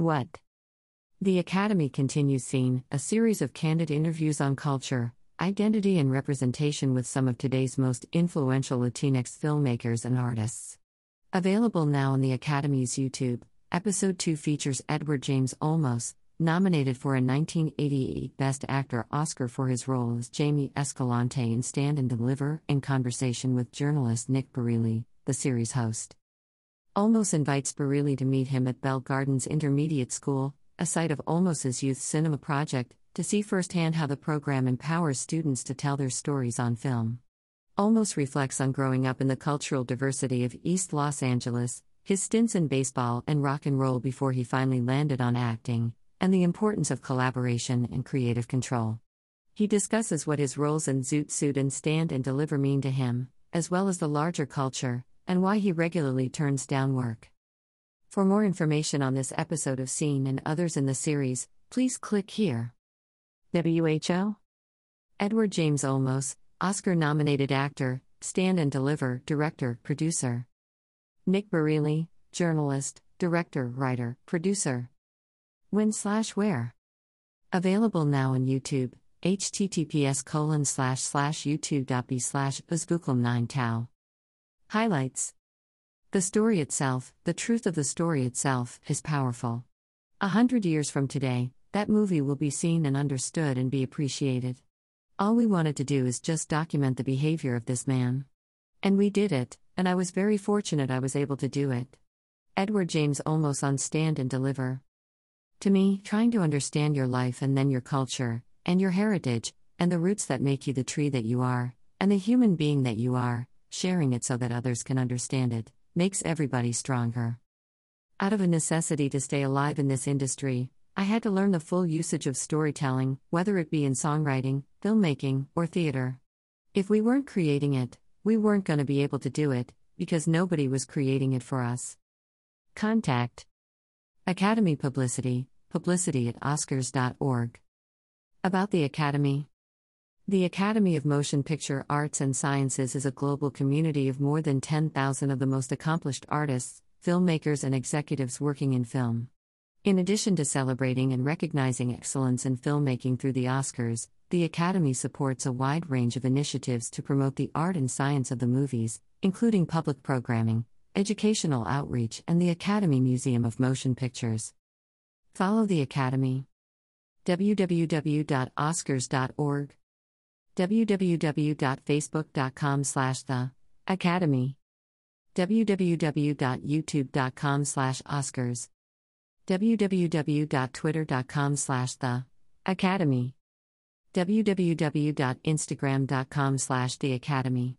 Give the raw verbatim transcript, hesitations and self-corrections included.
What? The Academy continues Scene, a series of candid interviews on culture, identity and representation with some of today's most influential Latinx filmmakers and artists. Available now on the Academy's YouTube, Episode two features Edward James Olmos, nominated for a nineteen eighty-eight Best Actor Oscar for his role as Jamie Escalante in Stand and Deliver, in conversation with journalist Nick Barilli, the series host. Olmos invites Barilli to meet him at Bell Gardens Intermediate School, a site of Olmos's youth cinema project, to see firsthand how the program empowers students to tell their stories on film. Olmos reflects on growing up in the cultural diversity of East Los Angeles, his stints in baseball and rock and roll before he finally landed on acting, and the importance of collaboration and creative control. He discusses what his roles in Zoot Suit and Stand and Deliver mean to him, as well as the larger culture, and why he regularly turns down work. For more information on this episode of Scene and others in the series, please click here. W H O? Edward James Olmos, Oscar-nominated actor, Stand and Deliver director, producer. Nick Barilli, journalist, director, writer, producer. When slash where? Available now on YouTube, https colon slash slash youtube.b slash uzbuklum9tau. Highlights. The story itself, the truth of the story itself, is powerful. A hundred years from today, that movie will be seen and understood and be appreciated. All we wanted to do is just document the behavior of this man. And we did it, and I was very fortunate I was able to do it. Edward James Olmos on Stand and Deliver. To me, trying to understand your life and then your culture, and your heritage, and the roots that make you the tree that you are, and the human being that you are, sharing it so that others can understand it, makes everybody stronger. Out of a necessity to stay alive in this industry, I had to learn the full usage of storytelling, whether it be in songwriting, filmmaking, or theater. If we weren't creating it, we weren't going to be able to do it, because nobody was creating it for us. Contact. Academy Publicity, publicity at oscars dot org. About the Academy. The Academy of Motion Picture Arts and Sciences is a global community of more than ten thousand of the most accomplished artists, filmmakers and executives working in film. In addition to celebrating and recognizing excellence in filmmaking through the Oscars, the Academy supports a wide range of initiatives to promote the art and science of the movies, including public programming, educational outreach and the Academy Museum of Motion Pictures. Follow the Academy. w w w dot oscars dot org. w w w dot facebook dot com slash the Academy. w w w dot youtube dot com slash Oscars. w w w dot twitter dot com slash the Academy. w w w dot instagram dot com slash the Academy.